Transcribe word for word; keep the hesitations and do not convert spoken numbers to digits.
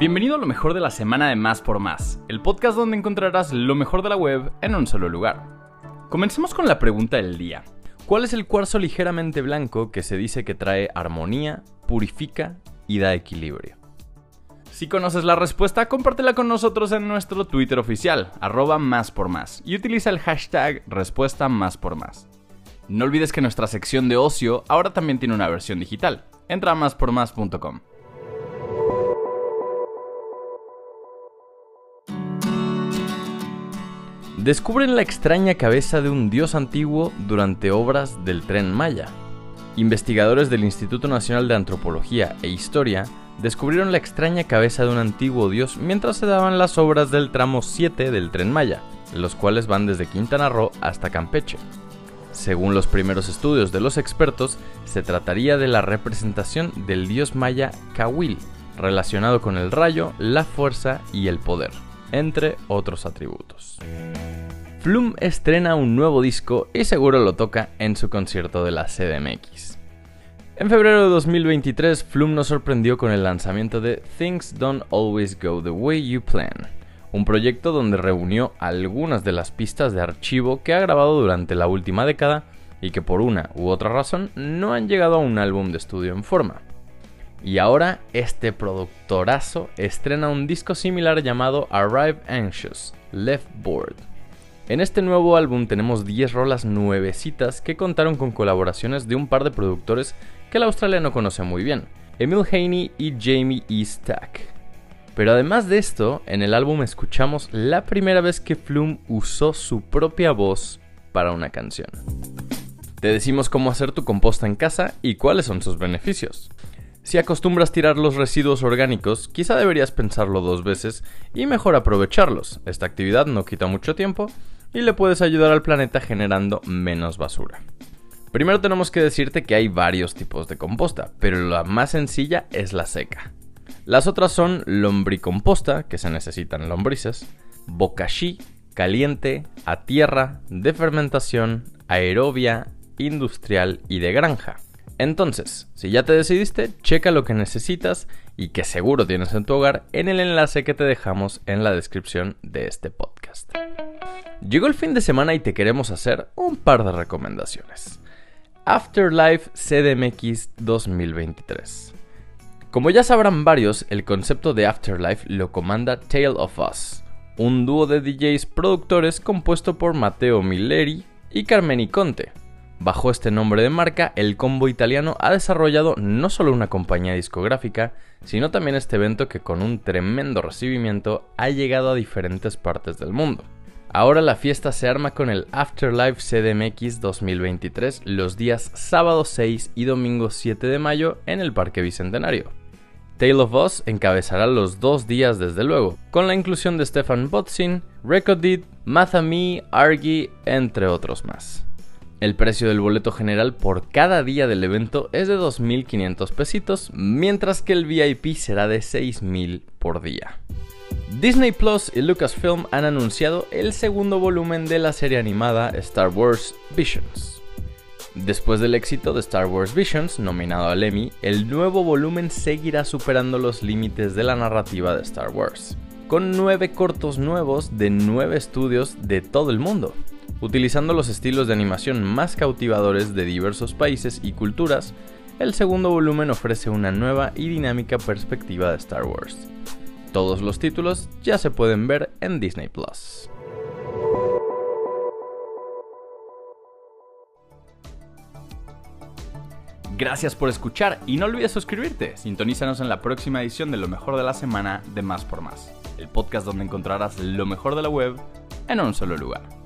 Bienvenido a lo mejor de la semana de Más por Más, el podcast donde encontrarás lo mejor de la web en un solo lugar. Comencemos con la pregunta del día. ¿Cuál es el cuarzo ligeramente blanco que se dice que trae armonía, purifica y da equilibrio? Si conoces la respuesta, compártela con nosotros en nuestro Twitter oficial, arroba más por más, y utiliza el hashtag respuesta más por más. No olvides que nuestra sección de ocio ahora también tiene una versión digital. Entra a más por más punto com. Descubren la extraña cabeza de un dios antiguo durante obras del Tren Maya. Investigadores del Instituto Nacional de Antropología e Historia descubrieron la extraña cabeza de un antiguo dios mientras se daban las obras del tramo siete del Tren Maya, los cuales van desde Quintana Roo hasta Campeche. Según los primeros estudios de los expertos, se trataría de la representación del dios maya K'awiil, relacionado con el rayo, la fuerza y el poder, entre otros atributos. Flume estrena un nuevo disco y seguro lo toca en su concierto de la C D M X. En febrero de dos mil veintitrés, Flume nos sorprendió con el lanzamiento de Things Don't Always Go The Way You Plan, un proyecto donde reunió algunas de las pistas de archivo que ha grabado durante la última década y que por una u otra razón no han llegado a un álbum de estudio en forma. Y ahora este productorazo estrena un disco similar llamado Arrived Anxious, Left Bored. En este nuevo álbum tenemos diez rolas nuevecitas que contaron con colaboraciones de un par de productores que el australiano conoce muy bien, Emil Haynie y Jamie Eastack. Pero además de esto, en el álbum escuchamos la primera vez que Flume usó su propia voz para una canción. Te decimos cómo hacer tu composta en casa y cuáles son sus beneficios. Si acostumbras tirar los residuos orgánicos, quizá deberías pensarlo dos veces y mejor aprovecharlos. Esta actividad no quita mucho tiempo y le puedes ayudar al planeta generando menos basura. Primero tenemos que decirte que hay varios tipos de composta, pero la más sencilla es la seca. Las otras son lombricomposta, que se necesitan lombrices, bokashi, caliente, a tierra, de fermentación, aerobia, industrial y de granja. Entonces, si ya te decidiste, checa lo que necesitas y que seguro tienes en tu hogar en el enlace que te dejamos en la descripción de este podcast. Llegó el fin de semana y te queremos hacer un par de recomendaciones. Afterlife C D M X dos mil veintitrés. Como ya sabrán varios, el concepto de Afterlife lo comanda Tale of Us, un dúo de D Js productores compuesto por Matteo Milleri y Carmen Iconte. Bajo este nombre de marca, el combo italiano ha desarrollado no solo una compañía discográfica, sino también este evento que con un tremendo recibimiento ha llegado a diferentes partes del mundo. Ahora la fiesta se arma con el Afterlife C D M X dos mil veintitrés los días sábado seis y domingo siete de mayo en el Parque Bicentenario. Tale of Us encabezará los dos días desde luego, con la inclusión de Stephan Bodzin, Recondite, Mathame, Argy, entre otros más. El precio del boleto general por cada día del evento es de dos mil quinientos pesitos, mientras que el V I P será de seis mil por día. Disney Plus y Lucasfilm han anunciado el segundo volumen de la serie animada Star Wars Visions. Después del éxito de Star Wars Visions, nominado al Emmy, el nuevo volumen seguirá superando los límites de la narrativa de Star Wars, con nueve cortos nuevos de nueve estudios de todo el mundo, utilizando los estilos de animación más cautivadores de diversos países y culturas. El segundo volumen ofrece una nueva y dinámica perspectiva de Star Wars. Todos los títulos ya se pueden ver en Disney Plus. Gracias por escuchar y no olvides suscribirte. Sintonízanos en la próxima edición de Lo Mejor de la Semana de Más por Más, el podcast donde encontrarás lo mejor de la web en un solo lugar.